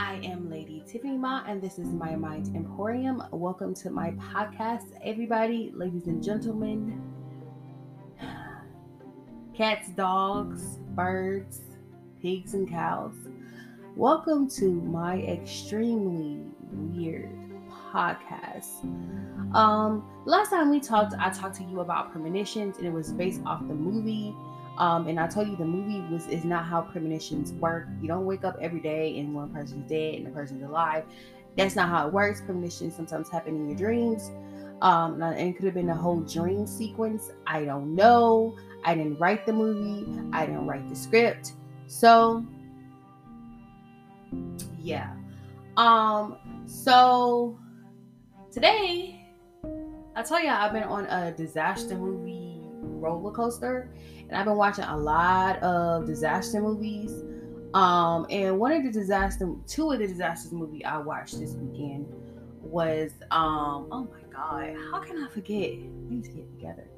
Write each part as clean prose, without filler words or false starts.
I am Lady Tiffany Ma, and this is My Mind Emporium. Welcome to my podcast, everybody, ladies and gentlemen, cats, dogs, birds, pigs, and cows. Welcome to my extremely weird podcast. Last time we talked, I talked to you about premonitions, and it was based off the movie. And I told you the movie is not how premonitions work. You don't wake up every day and one person's dead and the person's alive. That's not how it works. Premonitions sometimes happen in your dreams. And it could have been a whole dream sequence. I don't know. I didn't write the movie. I didn't write the script. So, yeah. So, today, I told you I've been on a disaster movie roller coaster, and I've been watching a lot of disaster movies, and two of the disaster movies I watched this weekend was oh my god, how can I forget? We need to get together.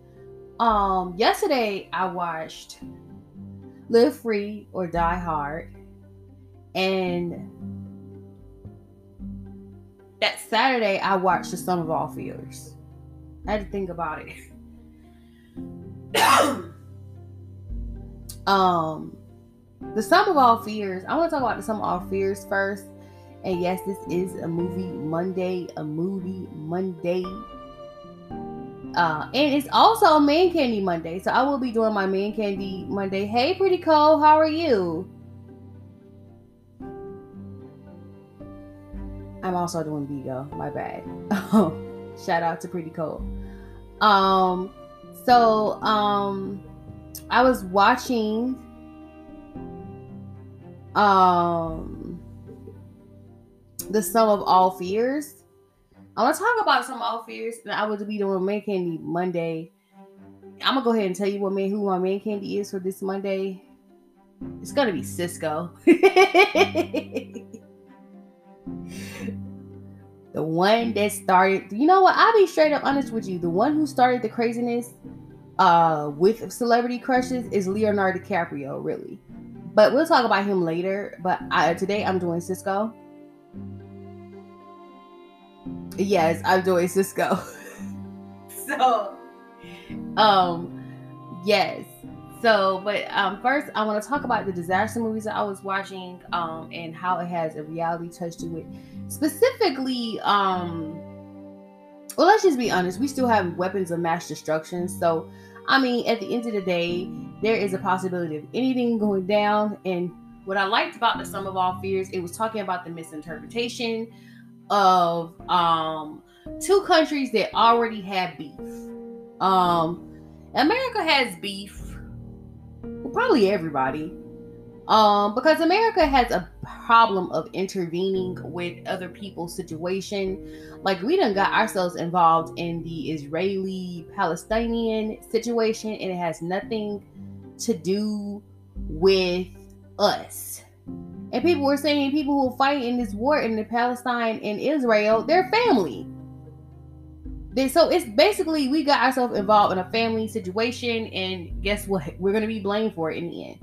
Yesterday I watched Live Free or Die Hard, and that Saturday I watched The Sum of All Fears. I had to think about it. The Sum of All Fears. I want to talk about The Sum of All Fears first. And yes, this is a movie Monday, and it's also Man Candy Monday. So I will be doing my Man Candy Monday. Hey, Pretty Cole, how are you? I'm also doing Vigo. My bad. Shout out to Pretty Cole. So, I was watching, The Sum of All Fears. I want to talk about Sum of All Fears, and I would be doing Man Candy Monday. I'm gonna go ahead and tell you who my Man Candy is for this Monday. It's gonna be Sisqó. The one that started, you know what? I'll be straight up honest with you. The one who started the craziness with celebrity crushes is Leonardo DiCaprio, really. But we'll talk about him later. But today I'm doing Sisqó. Yes, I'm doing Sisqó. So, yes. So, but first I want to talk about the disaster movies that I was watching, and how it has a reality touch to it. Specifically, well, let's just be honest. We still have weapons of mass destruction. So, I mean, at the end of the day, there is a possibility of anything going down. And what I liked about The Sum of All Fears, it was talking about the misinterpretation of two countries that already have beef. America has beef. Well, probably everybody. Because America has a problem of intervening with other people's situation. Like, we done got ourselves involved in the Israeli-Palestinian situation, and it has nothing to do with us. And people were saying people who fight in this war in the Palestine and Israel, they're family. So it's basically we got ourselves involved in a family situation, and guess what? We're going to be blamed for it in the end.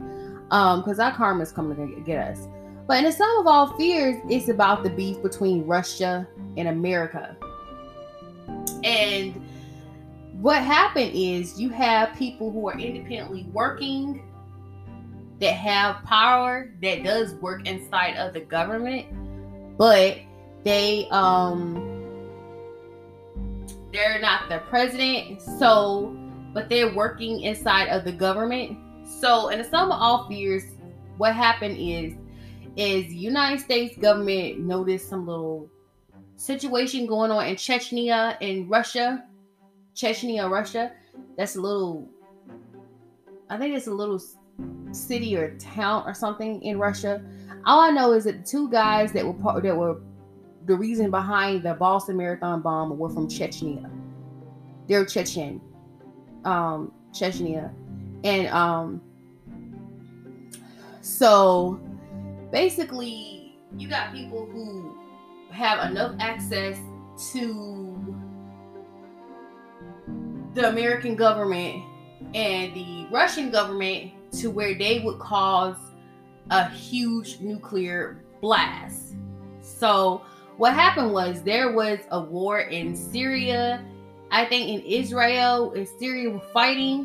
Because our karma is coming to get us. But in The Sum of All Fears, it's about the beef between Russia and America. And what happened is you have people who are independently working, that have power, that does work inside of the government, but they're not the president. But they're working inside of the government. So, in The Sum of All Fears, what happened is United States government noticed some little situation going on in Chechnya in Russia. Chechnya, Russia. That's a little, I think it's a little city or town or something in Russia. All I know is that the two guys that were the reason behind the Boston Marathon bomb were from Chechnya. They're Chechen. Chechnya. And so basically you got people who have enough access to the American government and the Russian government to where they would cause a huge nuclear blast. So what happened was there was a war in Syria, I think in Israel, and Syria were fighting.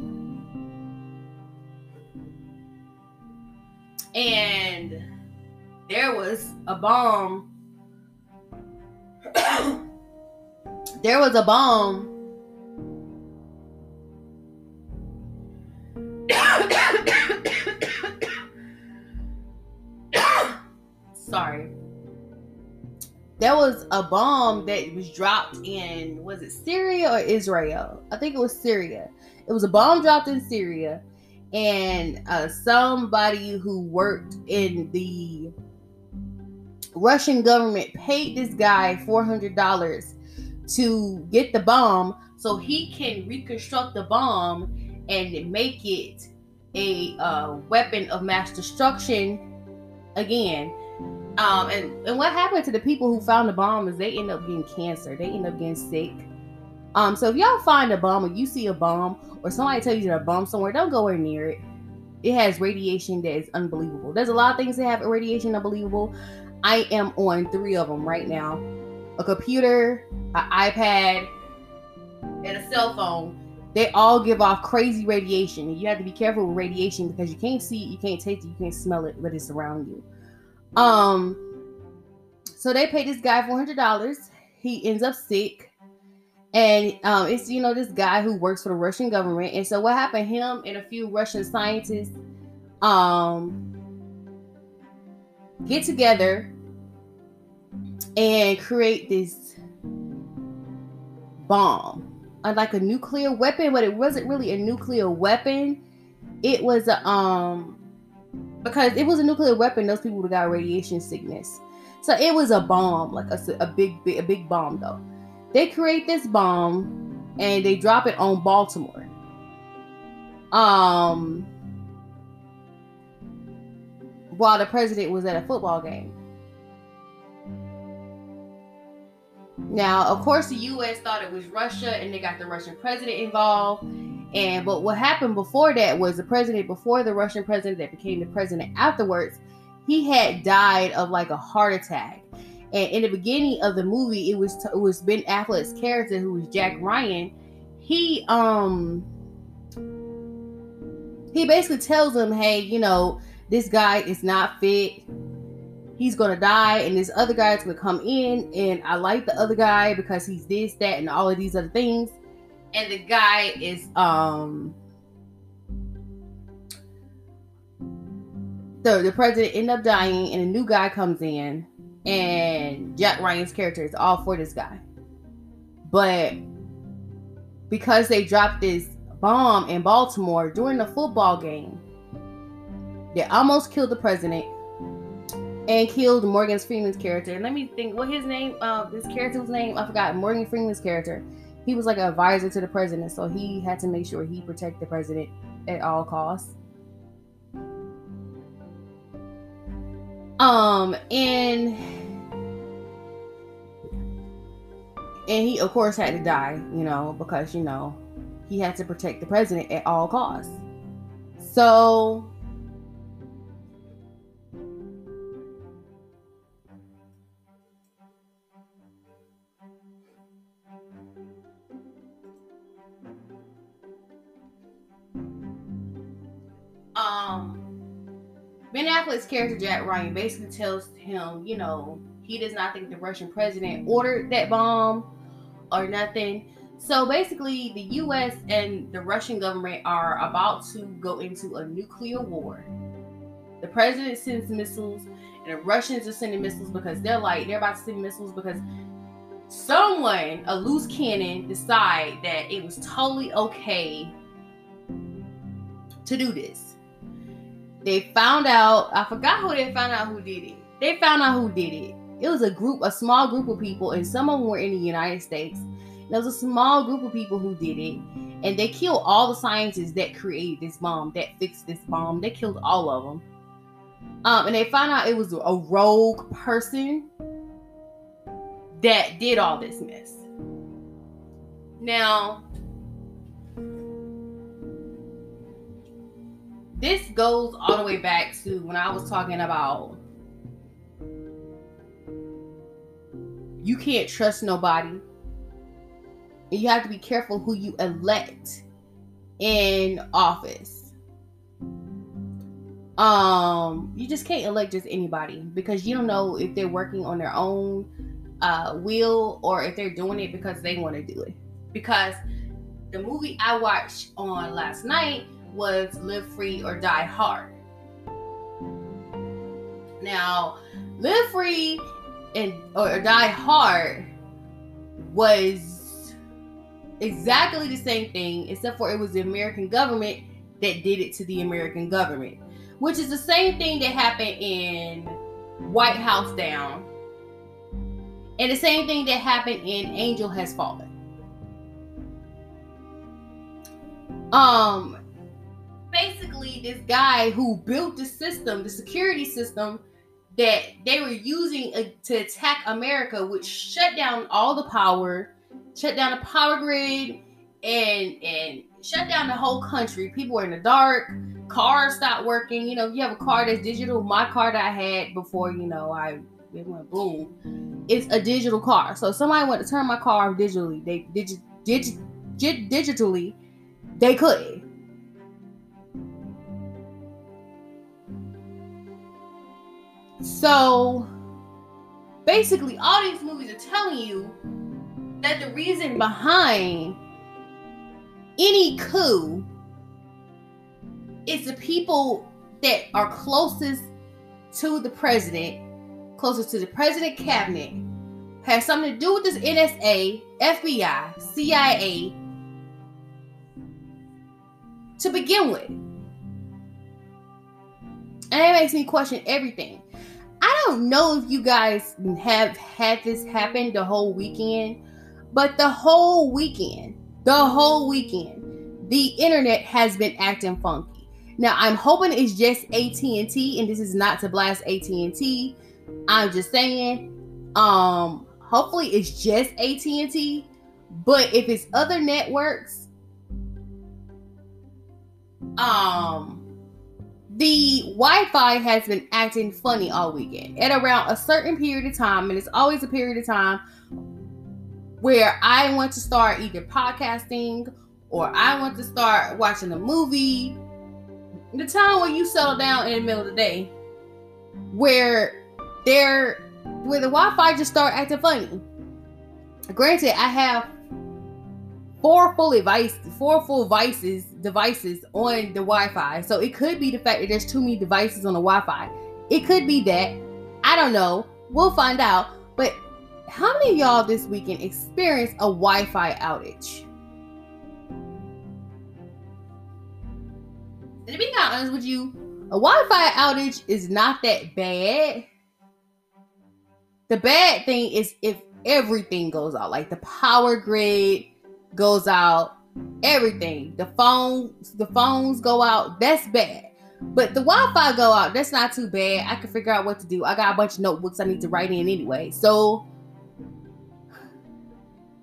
And there was a bomb. There was a bomb sorry, there was a bomb that was dropped in, was it Syria or Israel? I think it was Syria. It was a bomb dropped in Syria, and somebody who worked in the Russian government paid this guy $400 to get the bomb so he can reconstruct the bomb and make it a weapon of mass destruction again. And what happened to the people who found the bomb is they end up getting cancer. They end up getting sick. So if y'all find a bomb, or you see a bomb, or somebody tells you there's a bomb somewhere, don't go near it. It has radiation that is unbelievable. There's a lot of things that have radiation unbelievable. I am on 3 of them right now. A computer, an iPad, and a cell phone. They all give off crazy radiation. You have to be careful with radiation because you can't see it, you can't taste it, you can't smell it, but it's around you. So they paid this guy $400. He ends up sick. And it's, you know, this guy who works for the Russian government. And so what happened, him and a few Russian scientists get together and create this bomb. Like a nuclear weapon, but it wasn't really a nuclear weapon. It was a because it was a nuclear weapon, those people got radiation sickness. So it was a bomb, like a big bomb though. They create this bomb and they drop it on Baltimore. While the president was at a football game. Now, of course, the U.S. thought it was Russia, and they got the Russian president involved. But what happened before that was the president, before the Russian president that became the president afterwards, he had died of like a heart attack. And in the beginning of the movie, it was Ben Affleck's character, who was Jack Ryan. He basically tells him, "Hey, you know, this guy is not fit. He's gonna die, and this other guy's gonna come in, and I like the other guy because he's this, that, and all of these other things." And the guy is the president ended up dying, and a new guy comes in, and Jack Ryan's character is all for this guy. But because they dropped this bomb in Baltimore during the football game, they almost killed the president. And killed Morgan Freeman's character. And let me think, what his name, this character's name, I forgot. Morgan Freeman's character. He was like an advisor to the president, so he had to make sure he protect the president at all costs. And he of course had to die, you know, because, you know, he had to protect the president at all costs. So Ben Affleck's character, Jack Ryan, basically tells him, you know, he does not think the Russian president ordered that bomb or nothing. So basically, the U.S. and the Russian government are about to go into a nuclear war. The president sends missiles, and the Russians are sending missiles because they're about to send missiles because someone, a loose cannon, decided that it was totally okay to do this. They found out, I forgot who they found out who did it. They found out who did it. It was a small group of people, and some of them were in the United States. There was a small group of people who did it, and they killed all the scientists that created this bomb, that fixed this bomb. They killed all of them. And they found out it was a rogue person that did all this mess. Now, this goes all the way back to when I was talking about You can't trust nobody. And you have to be careful who you elect in office. You just can't elect just anybody, because you don't know if they're working on their own will or if they're doing it because they want to do it. Because the movie I watched on last night was Live Free or Die Hard. Now, Live Free or Die Hard was exactly the same thing, except for it was the American government that did it to the American government, which is the same thing that happened in White House Down and the same thing that happened in Angel Has Fallen. Basically, this guy who built the system, the security system that they were using to attack America, which shut down all the power, shut down the power grid, and shut down the whole country. People were in the dark. Cars stopped working. You know, you have a car that's digital. My car that I had before, you know, it went boom. It's a digital car. So somebody wanted to turn my car off digitally. They digitally, they could. So basically, all these movies are telling you that the reason behind any coup is the people that are closest to the president, closest to the president cabinet, has something to do with this NSA, FBI, CIA to begin with. And that makes me question everything. I don't know if you guys have had this happen the whole weekend, but the whole weekend, the internet has been acting funky. Now, I'm hoping it's just AT&T, and this is not to blast AT&T. I'm just saying, hopefully it's just AT&T, but if it's other networks, the Wi-Fi has been acting funny all weekend. At around a certain period of time, and it's always a period of time where I want to start either podcasting or I want to start watching a movie. The time when you settle down in the middle of the day, where the Wi-Fi just start acting funny. Granted, I have four full devices on the Wi-Fi. So it could be the fact that there's too many devices on the Wi-Fi. It could be that. I don't know. We'll find out. But how many of y'all this weekend experienced a Wi-Fi outage? And to be honest with you, a Wi-Fi outage is not that bad. The bad thing is if everything goes out, like the power grid goes out, everything, the phones go out, that's bad. But the Wi-Fi go out, that's not too bad. I can figure out what to do. I got a bunch of notebooks I need to write in anyway. So,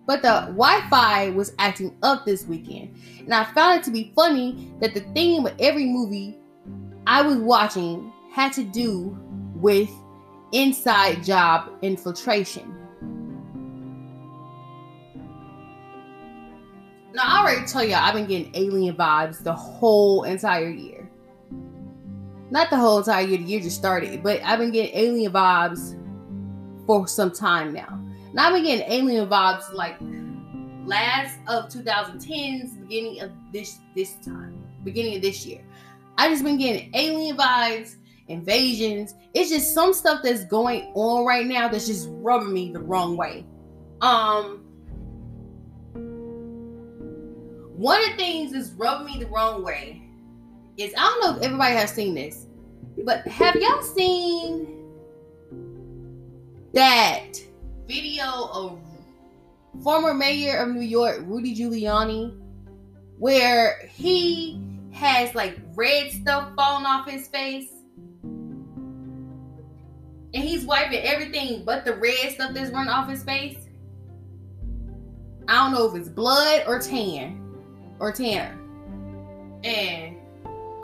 but the Wi-Fi was acting up this weekend, and I found it to be funny that the theme of every movie I was watching had to do with inside job infiltration. Now, I already told y'all I've been getting alien vibes the whole entire year. Not the whole entire year, the year just started, but I've been getting alien vibes for some time now. And I've been getting alien vibes like last of 2010's, beginning of this time, beginning of this year. I just been getting alien vibes, invasions. It's just some stuff that's going on right now that's just rubbing me the wrong way. One of the things that's rubbing me the wrong way is, I don't know if everybody has seen this, but have y'all seen that video of former mayor of New York, Rudy Giuliani, where he has like red stuff falling off his face and he's wiping everything but the red stuff that's running off his face? I don't know if it's blood or tan. Or Tanner, and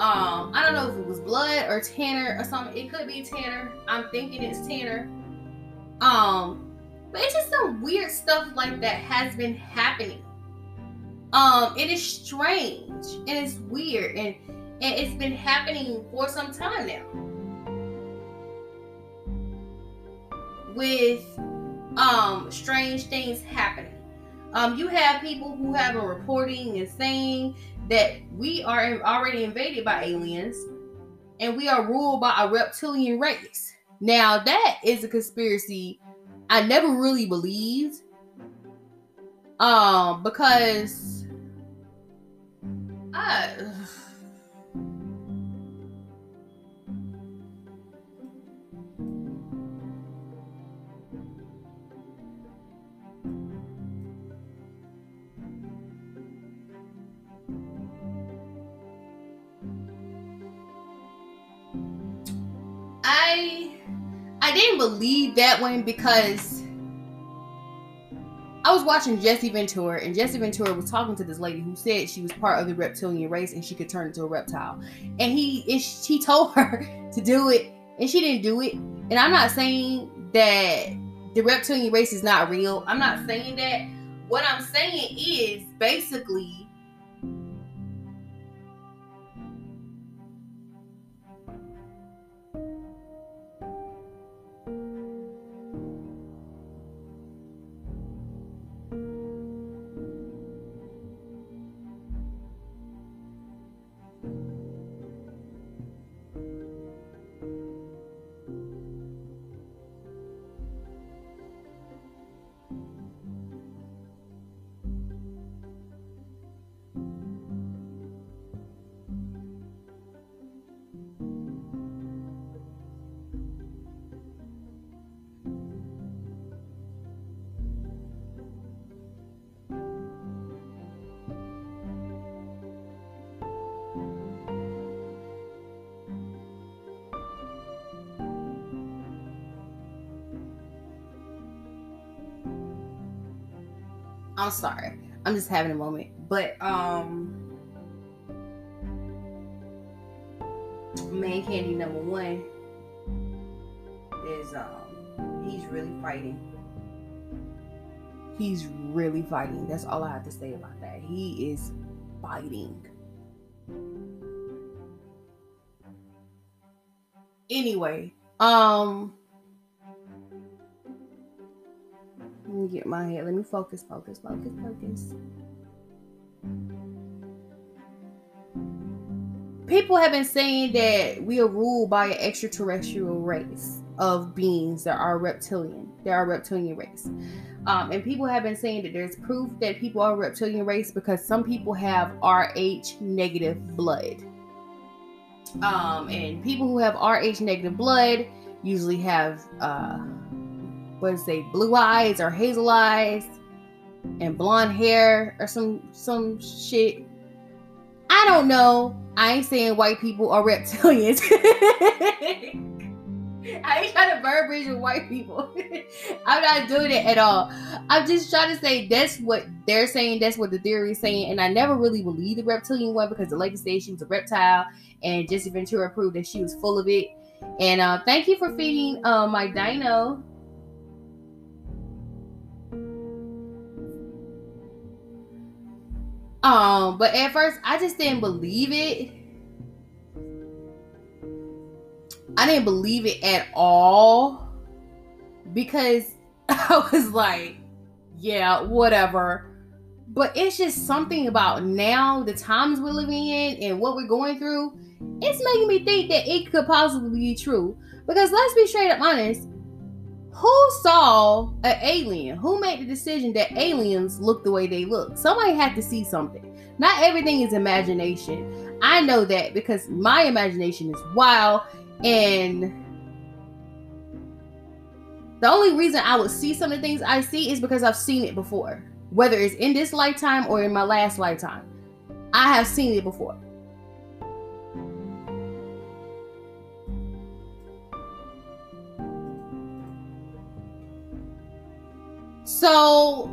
I don't know if it was blood or Tanner or something. It could be Tanner. I'm thinking it's Tanner. But it's just some weird stuff like that has been happening. It is strange and it's weird and it's been happening for some time now. With strange things happening. You have people who have been reporting and saying that we are already invaded by aliens and we are ruled by a reptilian race. Now that is a conspiracy I never really believed, because I didn't believe that one because I was watching Jesse Ventura, and Jesse Ventura was talking to this lady who said she was part of the reptilian race and she could turn into a reptile. And she told her to do it and she didn't do it. And I'm not saying that the reptilian race is not real. I'm not saying that. What I'm saying is basically I'm sorry. I'm just having a moment. But, Man Candy number one is, he's really fighting. He's really fighting. That's all I have to say about that. He is fighting. Anyway, let me get my head. Let me focus. People have been saying that we are ruled by an extraterrestrial race of beings that are reptilian. There are reptilian race. And people have been saying that there's proof that people are reptilian race because some people have RH negative blood. And people who have RH negative blood usually have blue eyes or hazel eyes and blonde hair or some shit. I don't know. I ain't saying white people are reptilians. I ain't trying to verbiage with white people. I'm not doing it at all. I'm just trying to say that's what they're saying. That's what the theory is saying. And I never really believed the reptilian one because the lady said she was a reptile and Jesse Ventura proved that she was full of it. And thank you for feeding my dino. But at first, I just didn't believe it. I didn't believe it at all because I was like, yeah, whatever. But it's just something about now, the times we're living in and what we're going through. It's making me think that it could possibly be true. Because let's be straight up honest. Who saw an alien? Who made the decision that aliens look the way they look? Somebody had to see something. Not everything is imagination. I know that because my imagination is wild. And the only reason I would see some of the things I see is because I've seen it before. Whether it's in this lifetime or in my last lifetime. I have seen it before. So,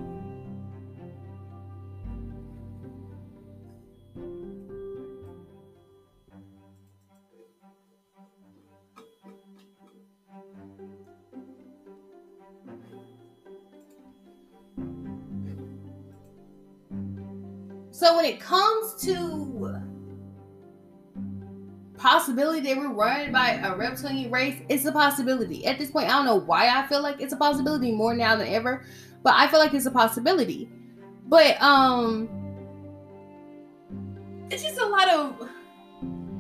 So when it comes to possibility that we're run by a reptilian race, it's a possibility. At this point, I don't know why I feel like it's a possibility more now than ever, but I feel like it's a possibility. But it's just a lot of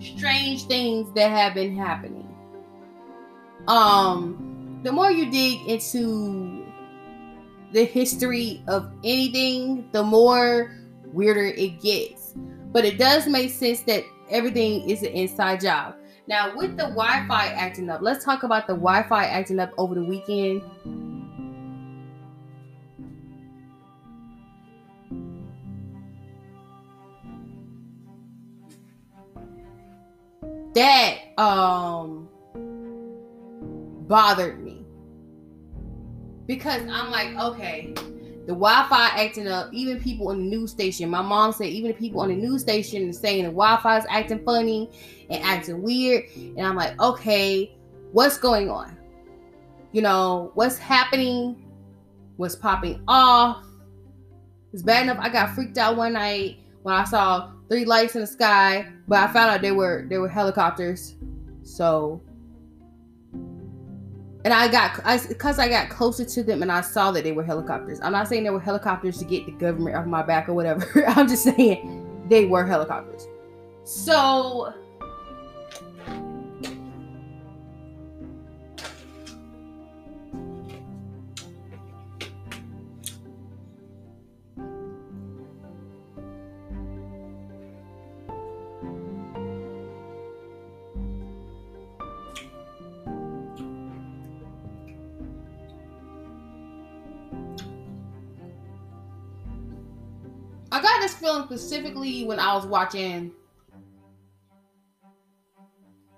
strange things that have been happening. The more you dig into the history of anything, the more weirder it gets. But it does make sense that everything is an inside job. Now, with the Wi-Fi acting up, let's talk about the Wi-Fi acting up over the weekend. That bothered me, because I'm like, okay, the Wi-Fi acting up, even people on the news station, my mom said even the people on the news station saying the Wi-Fi is acting funny and acting weird, and I'm like, okay, what's going on? You know, what's happening? What's popping off? It's bad enough I got freaked out one night when I saw 3 lights in the sky, but I found out they were helicopters. So, and I got closer to them and I saw that they were helicopters. I'm not saying they were helicopters to get the government off my back or whatever. I'm just saying they were helicopters. So, specifically when I was watching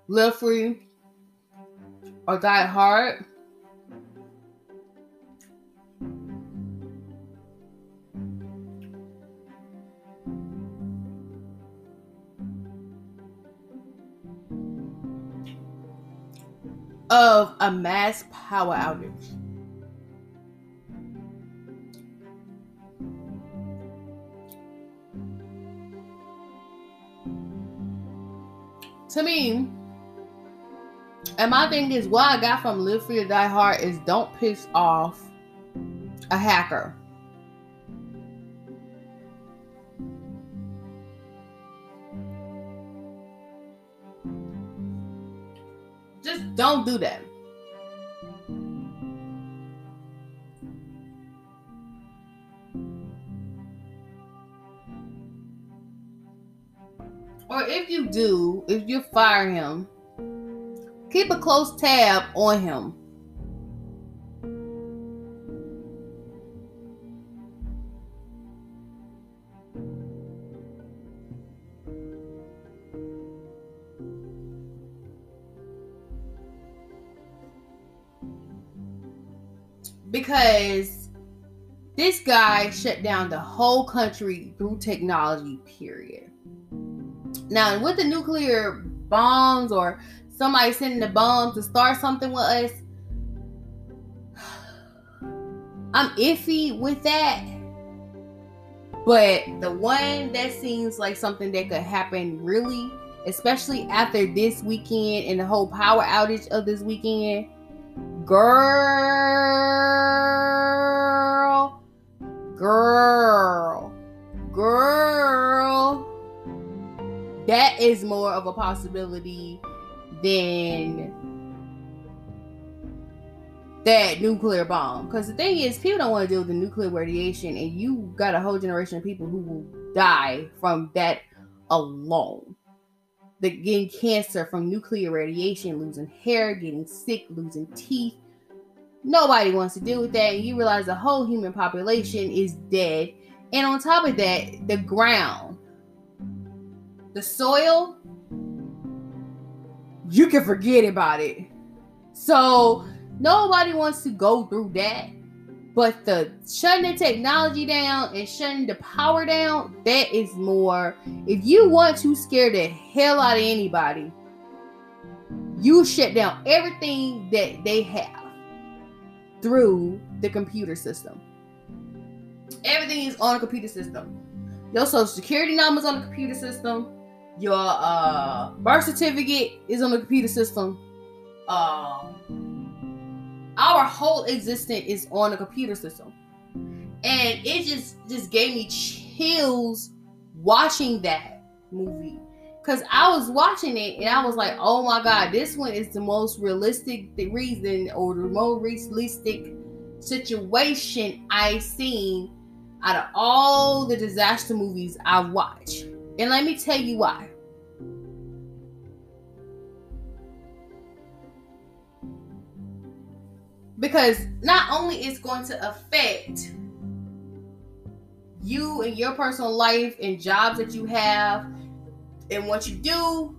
Live Free or Die Hard, of a mass power outage. To me, and my thing is, what I got from Live Free or Die Hard is don't piss off a hacker. Just don't do that. Or if you do, if you fire him, keep a close tab on him. Because this guy shut down the whole country through technology, period. Now, with the nuclear bombs or somebody sending the bombs to start something with us, I'm iffy with that. But the one that seems like something that could happen really, especially after this weekend and the whole power outage of this weekend, girl. That is more of a possibility than that nuclear bomb. Because the thing is, people don't want to deal with the nuclear radiation, and you got a whole generation of people who will die from that alone. They're getting cancer from nuclear radiation, losing hair, getting sick, losing teeth. Nobody wants to deal with that. And you realize the whole human population is dead. And on top of that, the ground, the soil, you can forget about it. So nobody wants to go through that. But the shutting the technology down and shutting the power down, that is more. If you want to scare the hell out of anybody, you shut down everything that they have through the computer system. Everything is on a computer system. your social security number's on the computer system, your birth certificate is on the computer system, our whole existence is on the computer system. And it just gave me chills watching that movie, because I was watching it and I was like, oh my god, this one is the most realistic reason or the most realistic situation I've seen out of all the disaster movies I've watched. And let me tell you why. Because not only it's going to affect you and your personal life and jobs that you have and what you do,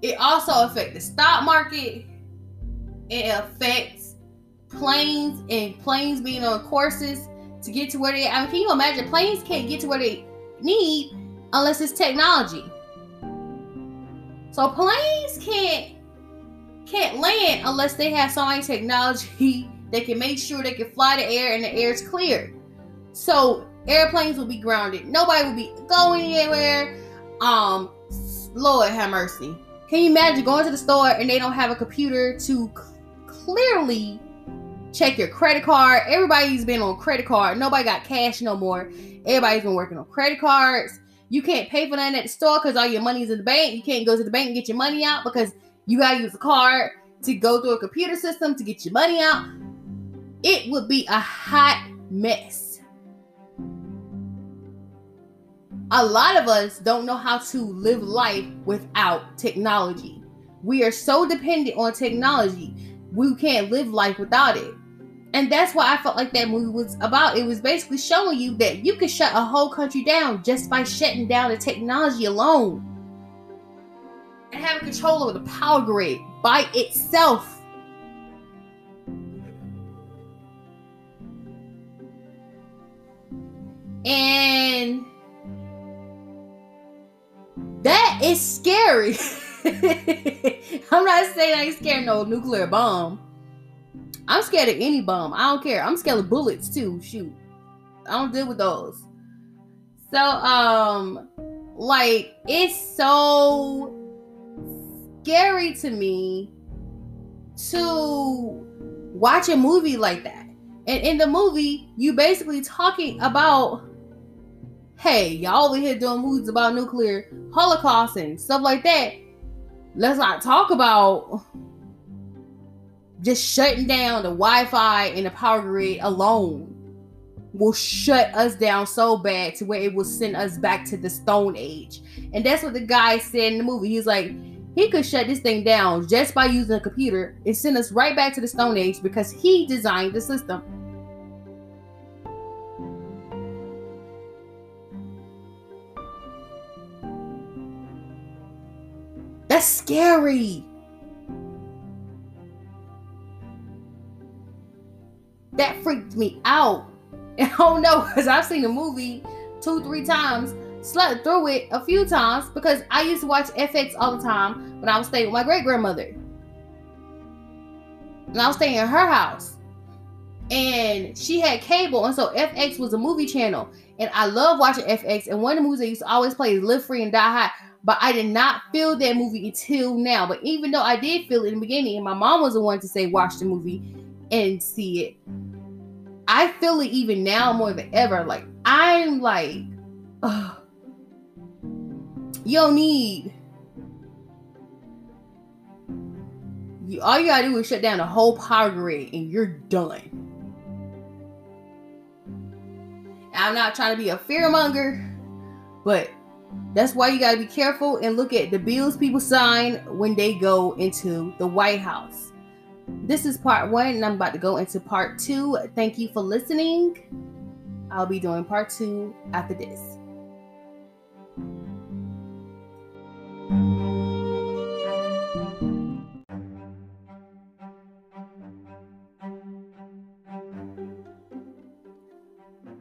it also affects the stock market. It affects planes and planes being on courses to get to where they, I mean, can you imagine? Planes can't get to where they need unless it's technology. So planes can't land unless they have some technology that can make sure they can fly the air and the air is clear. So airplanes will be grounded. Nobody will be going anywhere. Lord have mercy. Can you imagine going to the store and they don't have a computer to clearly check your credit card? Everybody's been on credit card. Nobody got cash no more. Everybody's been working on credit cards. You can't pay for nothing at the store because all your money's in the bank. You can't go to the bank and get your money out because you gotta use a card to go through a computer system to get your money out. It would be a hot mess. A lot of us don't know how to live life without technology. We are so dependent on technology. We can't live life without it. And that's why I felt like that movie was about. It was basically showing you that you could shut a whole country down just by shutting down the technology alone. And having control over the power grid by itself. And that is scary. I'm not saying I ain't scared of no nuclear bomb. I'm scared of any bomb. I don't care. I'm scared of bullets too. Shoot. I don't deal with those. So, like, it's so scary to me to watch a movie like that. And in the movie, you basically talking about, hey, y'all over here doing movies about nuclear holocaust and stuff like that. Let's not talk about just shutting down the Wi-Fi and the power grid alone will shut us down so bad to where it will send us back to the Stone Age. And that's what the guy said in the movie. He's like, he could shut this thing down just by using a computer and send us right back to the Stone Age because he designed the system. That's scary. That freaked me out. And I don't know, because I've seen the movie 2-3 times, slept through it a few times, because I used to watch FX all the time when I was staying with my great-grandmother. And I was staying in her house. And she had cable, and so FX was a movie channel. And I love watching FX, and one of the movies I used to always play is Live Free and Die Hard. But I did not feel that movie until now. But even though I did feel it in the beginning, and my mom was the one to say, watch the movie and see it, I feel it even now more than ever. Like, I'm like, ugh, you don't need, you, all you gotta do is shut down the whole power grid and you're done. And I'm not trying to be a fearmonger, but that's why you gotta be careful and look at the bills people sign when they go into the White House. This is part 1, and I'm about to go into part 2. Thank you for listening. I'll be doing part 2 after this.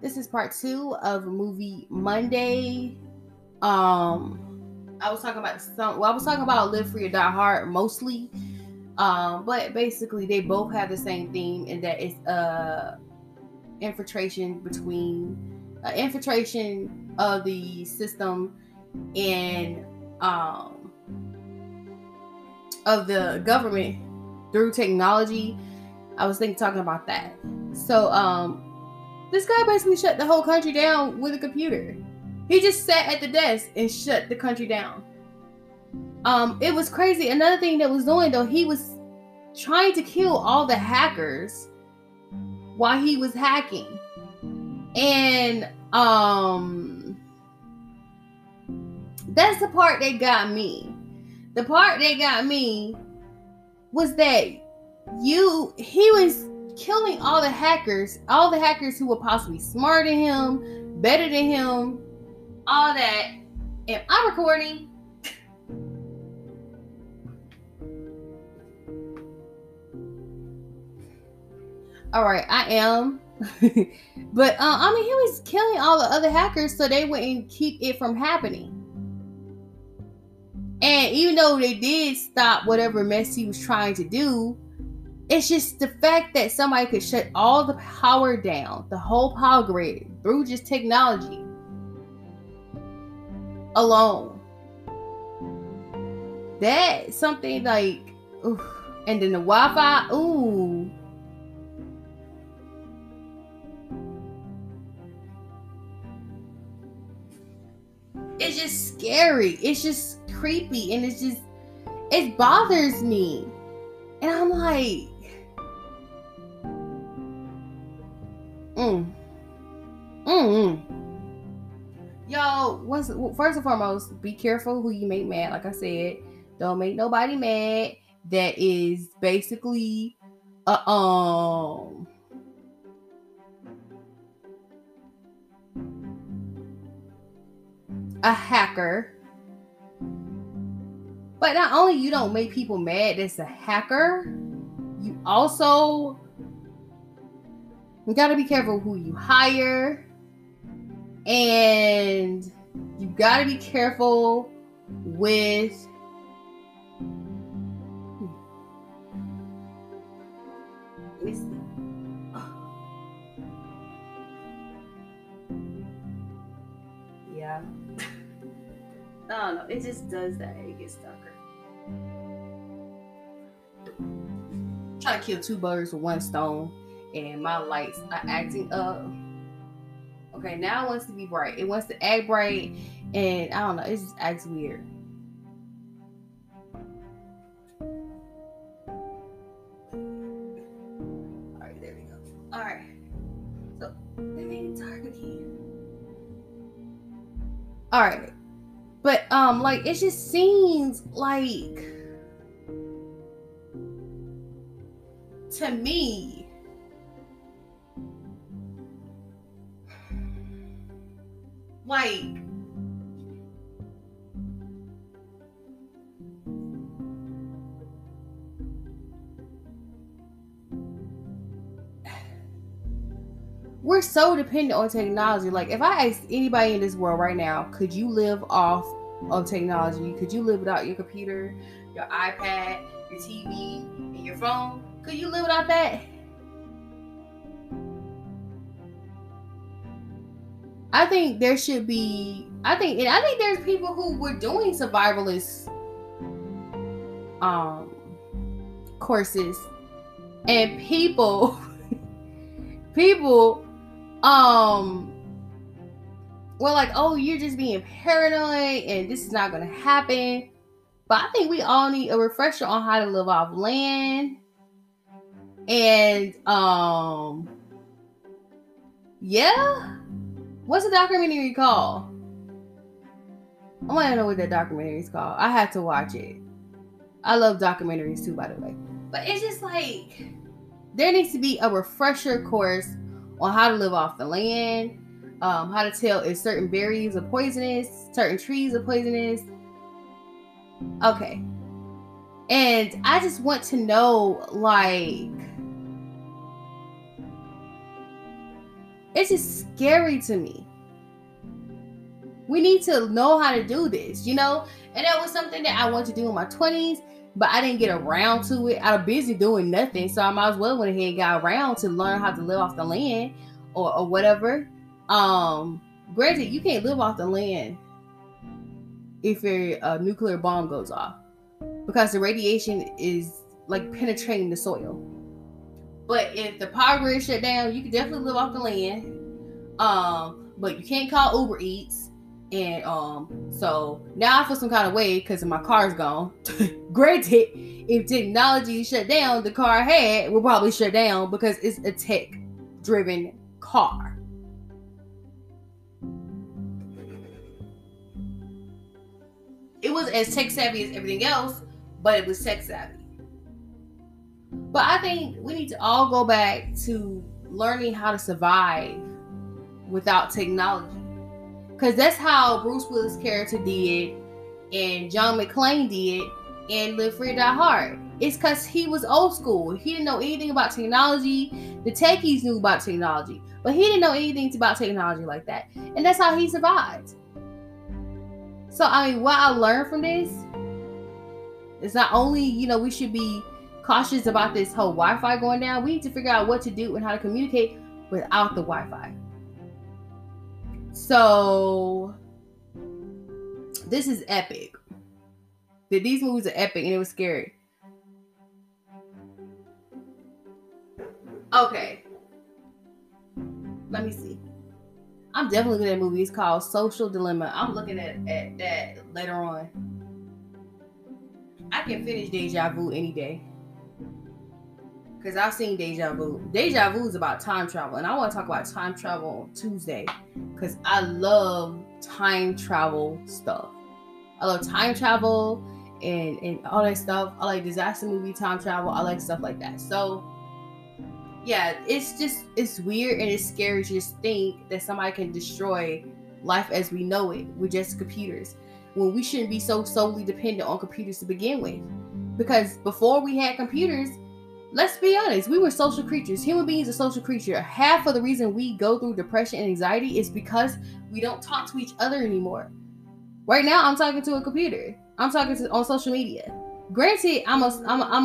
This is part 2 of Movie Monday. I was talking about Live Free or Die Hard mostly. But basically they both have the same theme, and that is infiltration of the system and of the government through technology. I was talking about that. So this guy basically shut the whole country down with a computer. He just sat at the desk and shut the country down. It was crazy. Another thing that was doing though, he was trying to kill all the hackers while he was hacking. And that's the part that got me. The part that got me was that he was killing all the hackers who were possibly smarter than him, better than him, all that. And I'm recording. All right, I am. But he was killing all the other hackers so they wouldn't keep it from happening. And even though they did stop whatever mess he was trying to do, it's just the fact that somebody could shut all the power down, the whole power grid, through just technology alone. That's something like, oof. And then the Wi-Fi, ooh. It's just scary. It's just creepy. And it's just, it bothers me. And I'm like, Yo, first and foremost, be careful who you make mad. Like I said, don't make nobody mad. That is basically a hacker. But not only you don't make people mad that's a hacker, you also gotta be careful who you hire, and you gotta be careful with I don't know. It just does that. It gets stucker. Try to kill two birds with one stone, and my lights are acting up. Okay, now it wants to be bright. It wants to act bright, and I don't know. It just acts weird. All right, there we go. All right. So it made it dark again. All right. But, like, it just seems like, to me, like, we're so dependent on technology. Like, if I asked anybody in this world right now, could you live off of technology? Could you live without your computer, your iPad, your TV, and your phone? Could you live without that? I think there should be, I think there's people who were doing survivalist courses, and people we're like, oh, you're just being paranoid and this is not going to happen. But I think we all need a refresher on how to live off land. And, yeah. What's the documentary called? I want to know what that documentary is called. I have to watch it. I love documentaries too, by the way. But it's just like, there needs to be a refresher course on how to live off the land. How to tell if certain berries are poisonous, certain trees are poisonous. Okay. And I just want to know, like, it's just scary to me. We need to know how to do this, you know? And that was something that I wanted to do in my 20s, but I didn't get around to it. I was busy doing nothing, so I might as well went ahead and got around to learn how to live off the land or whatever. Granted, you can't live off the land if your nuclear bomb goes off, because the radiation is like penetrating the soil. But if the power grid shut down, you can definitely live off the land. But you can't call Uber Eats. And so now I feel some kind of way because my car's gone. Granted, if technology shut down, the car I had will probably shut down because it's a tech-driven car. It wasn't as tech-savvy as everything else, but it was tech-savvy. But I think we need to all go back to learning how to survive without technology. Because that's how Bruce Willis' character did and John McClane did and Live Free or Die Hard. It's because he was old school. He didn't know anything about technology. The techies knew about technology, but he didn't know anything about technology like that. And that's how he survived. So, I mean, what I learned from this is not only, you know, we should be cautious about this whole Wi-Fi going down. We need to figure out what to do and how to communicate without the Wi-Fi. So, this is epic. These movies are epic, and it was scary. Okay. Let me see. I'm definitely looking at a movie. It's called Social Dilemma. I'm looking at that later on. I can finish Deja Vu any day. Because I've seen Deja Vu. Deja Vu is about time travel. And I want to talk about time travel on Tuesday. Because I love time travel stuff. I love time travel and all that stuff. I like disaster movie time travel. I like stuff like that. So, yeah. It's just, it's weird and it's scary to just think that somebody can destroy life as we know it with just computers. When we shouldn't be so solely dependent on computers to begin with. Because before we had computers... Let's be honest, we were social creatures. Human beings are social creatures. Half of the reason we go through depression and anxiety is because we don't talk to each other anymore. Right now, I'm talking to a computer. I'm talking to on social media. Granted, I'm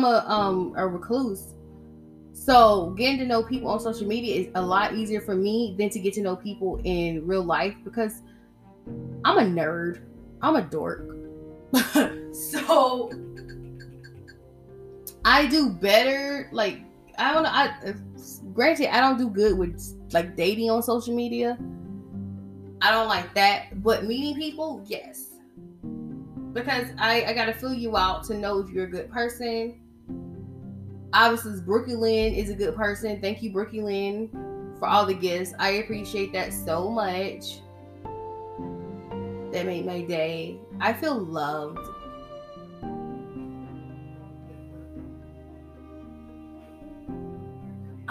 a recluse. So getting to know people on social media is a lot easier for me than to get to know people in real life because I'm a nerd. I'm a dork. So... I do better, like, I don't know, granted, I don't do good with, like, dating on social media. I don't like that, but meeting people, yes. Because I gotta feel you out to know if you're a good person. Obviously, Brooke Lynn is a good person. Thank you, Brooke Lynn, for all the gifts. I appreciate that so much. That made my day. I feel loved.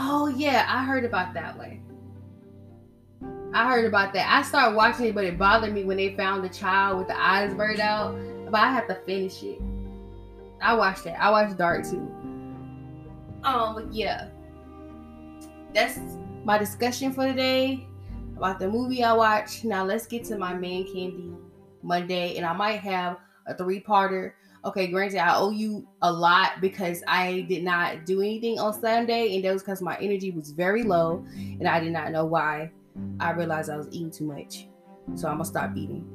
Oh, yeah, I heard about that one. I heard about that. I started watching it, but it bothered me when they found the child with the eyes burned out. But I have to finish it. I watched that. I watched Dark, too. But yeah. That's my discussion for today about the movie I watched. Now, let's get to my Man Candy Monday, and I might have a three-parter. Okay, granted, I owe you a lot because I did not do anything on Sunday, and that was because my energy was very low, and I did not know why. I realized I was eating too much, so I'm going to stop eating.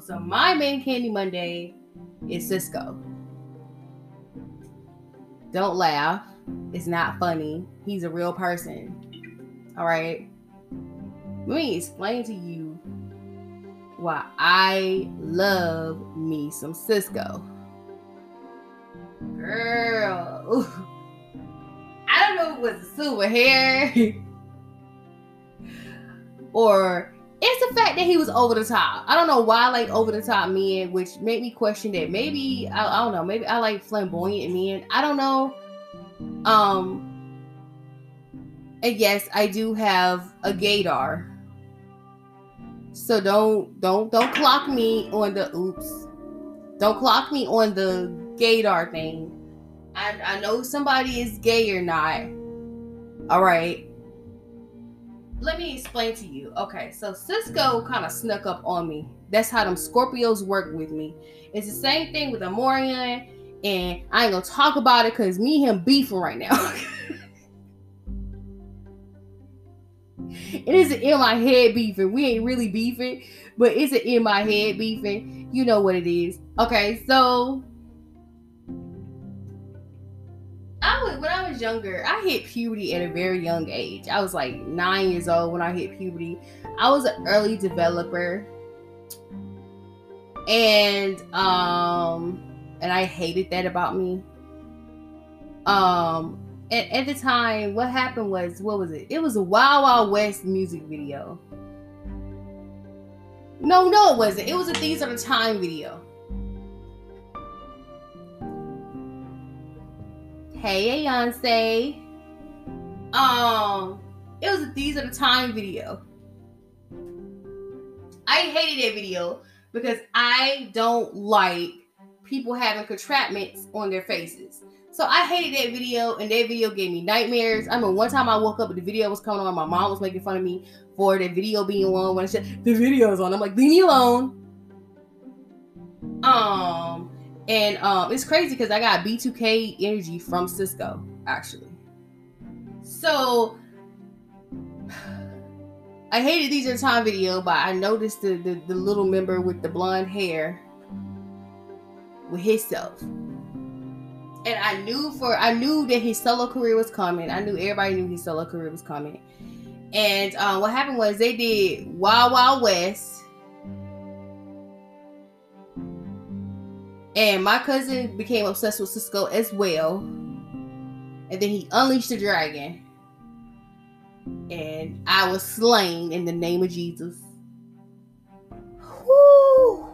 So my main candy Monday is Sisqó. Don't laugh. It's not funny. He's a real person. All right? Let me explain to you why I love me some Sisqó. Girl. Ooh. I don't know if it was the silver hair or it's the fact that he was over the top. I don't know why I like over the top men, which made me question that. Maybe, I don't know, maybe I like flamboyant men. I don't know. And yes, I do have a gaydar. So don't clock me on the oops. Don't clock me on the gaydar thing. I know somebody is gay or not. All right. Let me explain to you. Okay, so Sisqó kind of snuck up on me. That's how them Scorpios work with me. It's the same thing with Amorian, and I ain't gonna talk about it because me and him beefing right now. It is an in my head beefing. We ain't really beefing, but it's an in my head beefing. You know what it is. Okay, so when I was younger, I hit puberty at a very young age. I was like 9 years old when I hit puberty. I was an early developer, and I hated that about me. At the time, what happened was, what was it? It was a Wild Wild West music video. No, it wasn't. It was a Thieves of the Time video. Hey, Beyonce. It was a Thieves of the Time video. I hated that video because I don't like people having contraptions on their faces. So I hated that video, and that video gave me nightmares. I mean, one time I woke up and the video was coming on. My mom was making fun of me for the video being on. When I said, the video's on, I'm like, leave me alone. It's crazy because I got B2K energy from Sisqó, actually. So I hated These Are Time video, but I noticed the little member with the blonde hair with himself. And I knew that his solo career was coming. I knew everybody knew his solo career was coming. And what happened was they did Wild Wild West. And my cousin became obsessed with Sisqó as well. And then he unleashed the dragon. And I was slain in the name of Jesus. Whoo!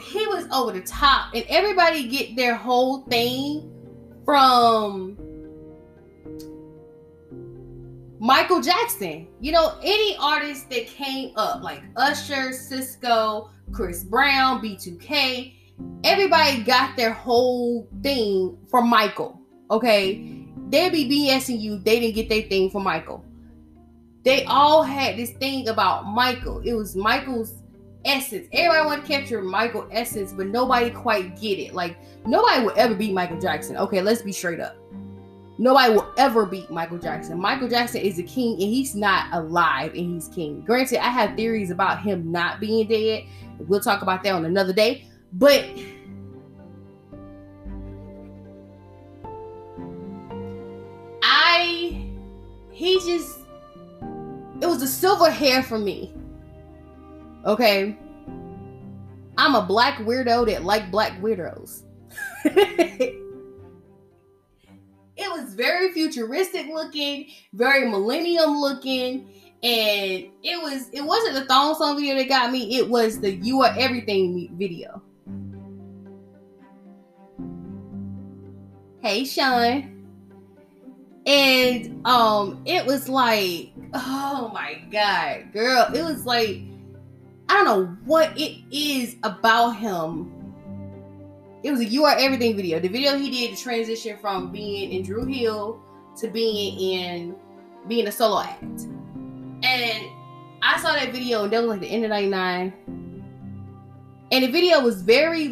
He was over the top, and everybody get their whole thing from Michael Jackson. You know, any artist that came up, like Usher, Sisqó, Chris Brown, B2K, everybody got their whole thing from Michael, okay? They be BSing you, they didn't get their thing from Michael. They all had this thing about Michael. It was Michael's essence. Everybody want to capture Michael essence, but nobody quite get it. Like, nobody will ever beat Michael Jackson. Okay, let's be straight up. Nobody will ever beat Michael Jackson. Michael Jackson is a king, and he's not alive, and he's king. Granted, I have theories about him not being dead. We'll talk about that on another day. But it was the silver hair for me. Okay, I'm a black weirdo that like black weirdos. It was very futuristic looking, very millennium looking, and it wasn't the thong song video that got me. It was the You Are Everything video. Hey, Sean. And it was like, oh my God, girl, it was like, I don't know what it is about him. It was a You Are Everything video. The video he did to transition from being in Dru Hill to being a solo act. And I saw that video, and that was like the end of 99. And the video was very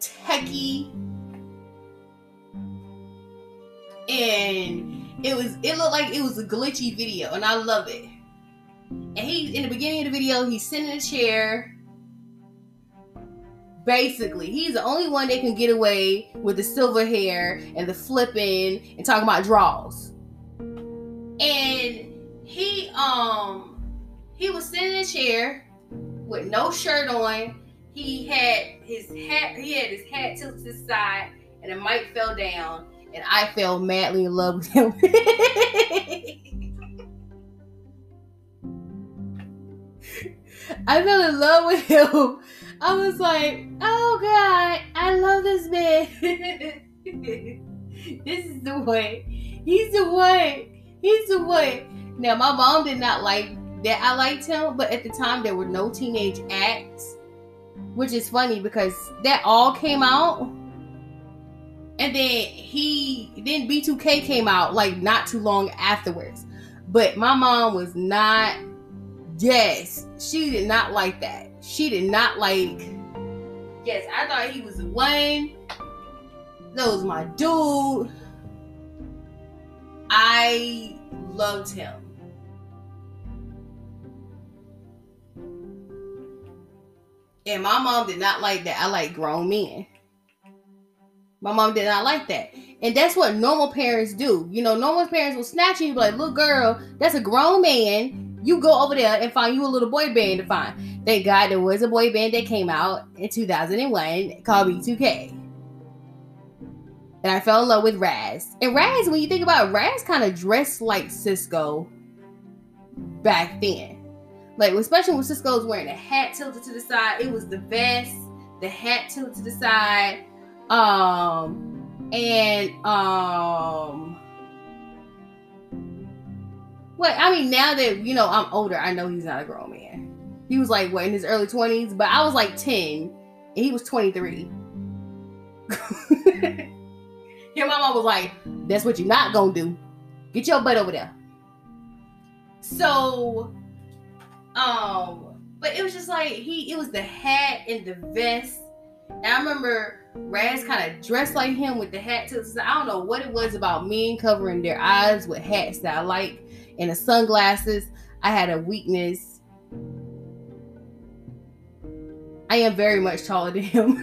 techie. And it looked like it was a glitchy video, and I love it. And in the beginning of the video, he's sitting in a chair. Basically, he's the only one that can get away with the silver hair and the flipping and talking about draws. And he was sitting in a chair with no shirt on. He had his hat tilted to the side, and the mic fell down. And I fell madly in love with him. I fell in love with him. I was like, oh God, I love this man. This is the one. He's the one. Now, my mom did not like that I liked him, but at the time, there were no teenage acts, which is funny because that all came out. And then B2K came out like not too long afterwards. But my mom was not Yes, she did not like that. She did not like... Yes, I thought he was the one. That was my dude. I loved him. And my mom did not like that. I like grown men. My mom did not like that. And that's what normal parents do. You know, normal parents will snatch you and be like, "Little girl, that's a grown man. You go over there and find you a little boy band to find." Thank God there was a boy band that came out in 2001 called B2K. And I fell in love with Raz. And Raz, when you think about it, Raz kind of dressed like Sisqó back then. Like, especially when Sisqó's wearing a hat tilted to the side. It was the vest, the hat tilted to the side. Well, I mean, now that, you know, I'm older, I know he's not a grown man. He was like, what, in his early 20s? But I was like 10, and he was 23. And my mom was like, "That's what you're not gonna do. Get your butt over there." So, but it was just like it was the hat and the vest. And I remember Raz kind of dressed like him with the hat too. So I don't know what it was about men covering their eyes with hats that I like, and the sunglasses. I had a weakness. I am very much taller than him.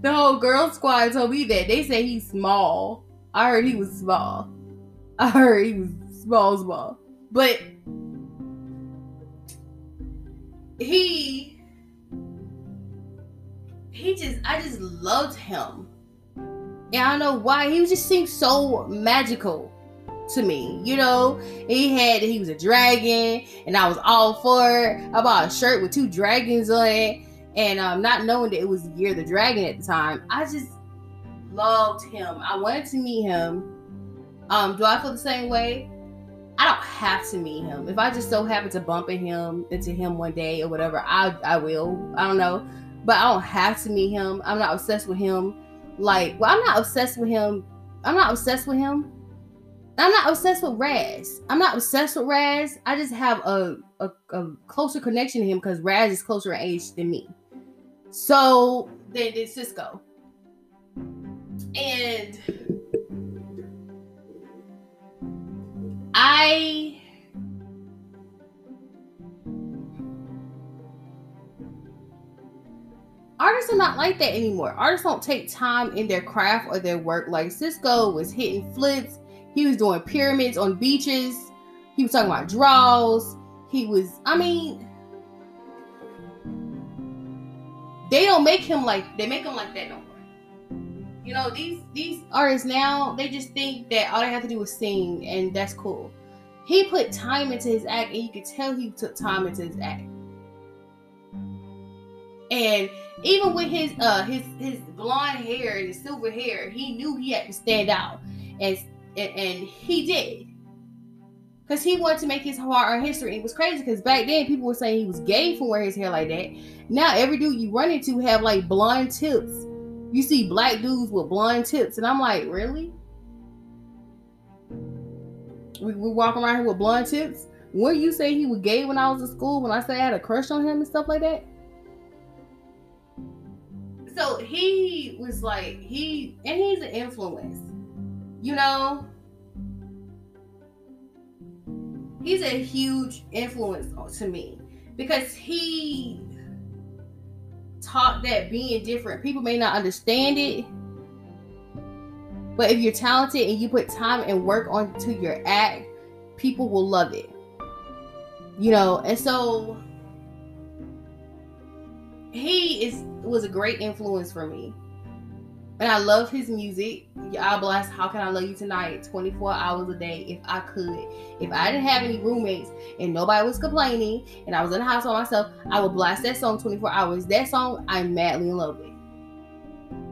The whole girl squad told me that. They say he's small. I heard he was small. I heard he was small. But I just loved him. And I don't know why. He just seemed so magical to me, you know. He was a dragon, and I was all for it. I bought a shirt with two dragons on it. And not knowing that it was the Year of the Dragon at the time, I just loved him. I wanted to meet him. Do I feel the same way? I don't have to meet him. If I just so happen to bump into him one day or whatever, I will. I don't know. But I don't have to meet him. I'm not obsessed with him. I'm not obsessed with Raz. I just have a closer connection to him because Raz is closer in age than me. So they did Sisqó. And artists are not like that anymore. Artists don't take time in their craft or their work. Like Sisqó was hitting flips. He was doing pyramids on beaches. He was talking about draws. They don't make him like that no more. You know, these artists now, they just think that all they have to do is sing, and that's cool. He put time into his act, and you could tell he took time into his act. And even with his blonde hair and his silver hair, he knew he had to stand out, and he did. Because he wanted to make his hard-earned history. It was crazy because back then people were saying he was gay for wearing his hair like that. Now every dude you run into have like blonde tips. You see black dudes with blonde tips. And I'm like, really? We walk around here with blonde tips? Were you saying he was gay when I was in school? When I said I had a crush on him and stuff like that? So he was like, he's an influence. You know? He's a huge influence to me because he taught that being different. People may not understand it, but if you're talented and you put time and work onto your act, people will love it. You know, and so he was a great influence for me. And I love his music. I bless How Can I Love You Tonight 24 hours a day if I could. If I didn't have any roommates and nobody was complaining and I was in the house by myself, I would blast that song 24 hours. That song, I'm madly in love with.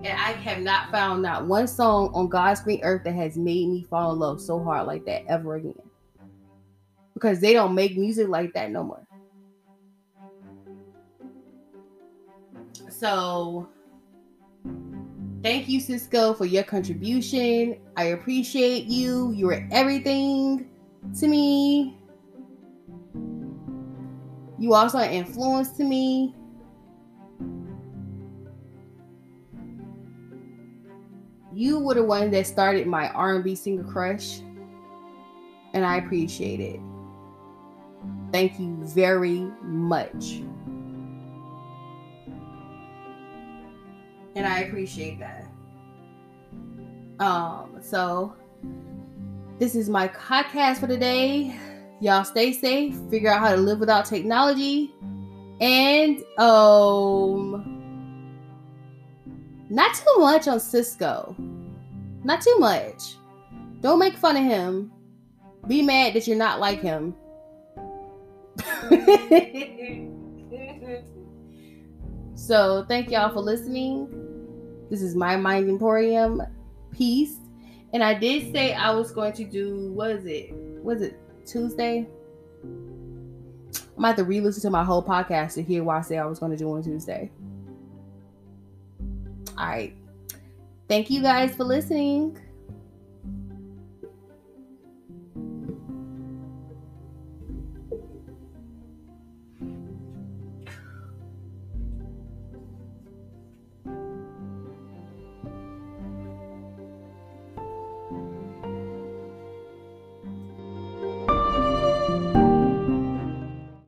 And I have not found not one song on God's green earth that has made me fall in love so hard like that ever again. Because they don't make music like that no more. So Thank you, Sisqó, for your contribution. I appreciate you. You are everything to me. You also are an influence to me. You were the one that started my R&B singer crush, and I appreciate it. Thank you very much. And I appreciate that. So this is my podcast for today. Y'all stay safe, figure out how to live without technology, and not too much on Sisqó. Not too much. Don't make fun of him. Be mad that you're not like him. So thank y'all for listening. This is My Mind Emporium. Peace. And I did say I was going to do, was it Tuesday? I might have to re-listen to my whole podcast to hear why I said I was going to do on Tuesday. All right. Thank you guys for listening.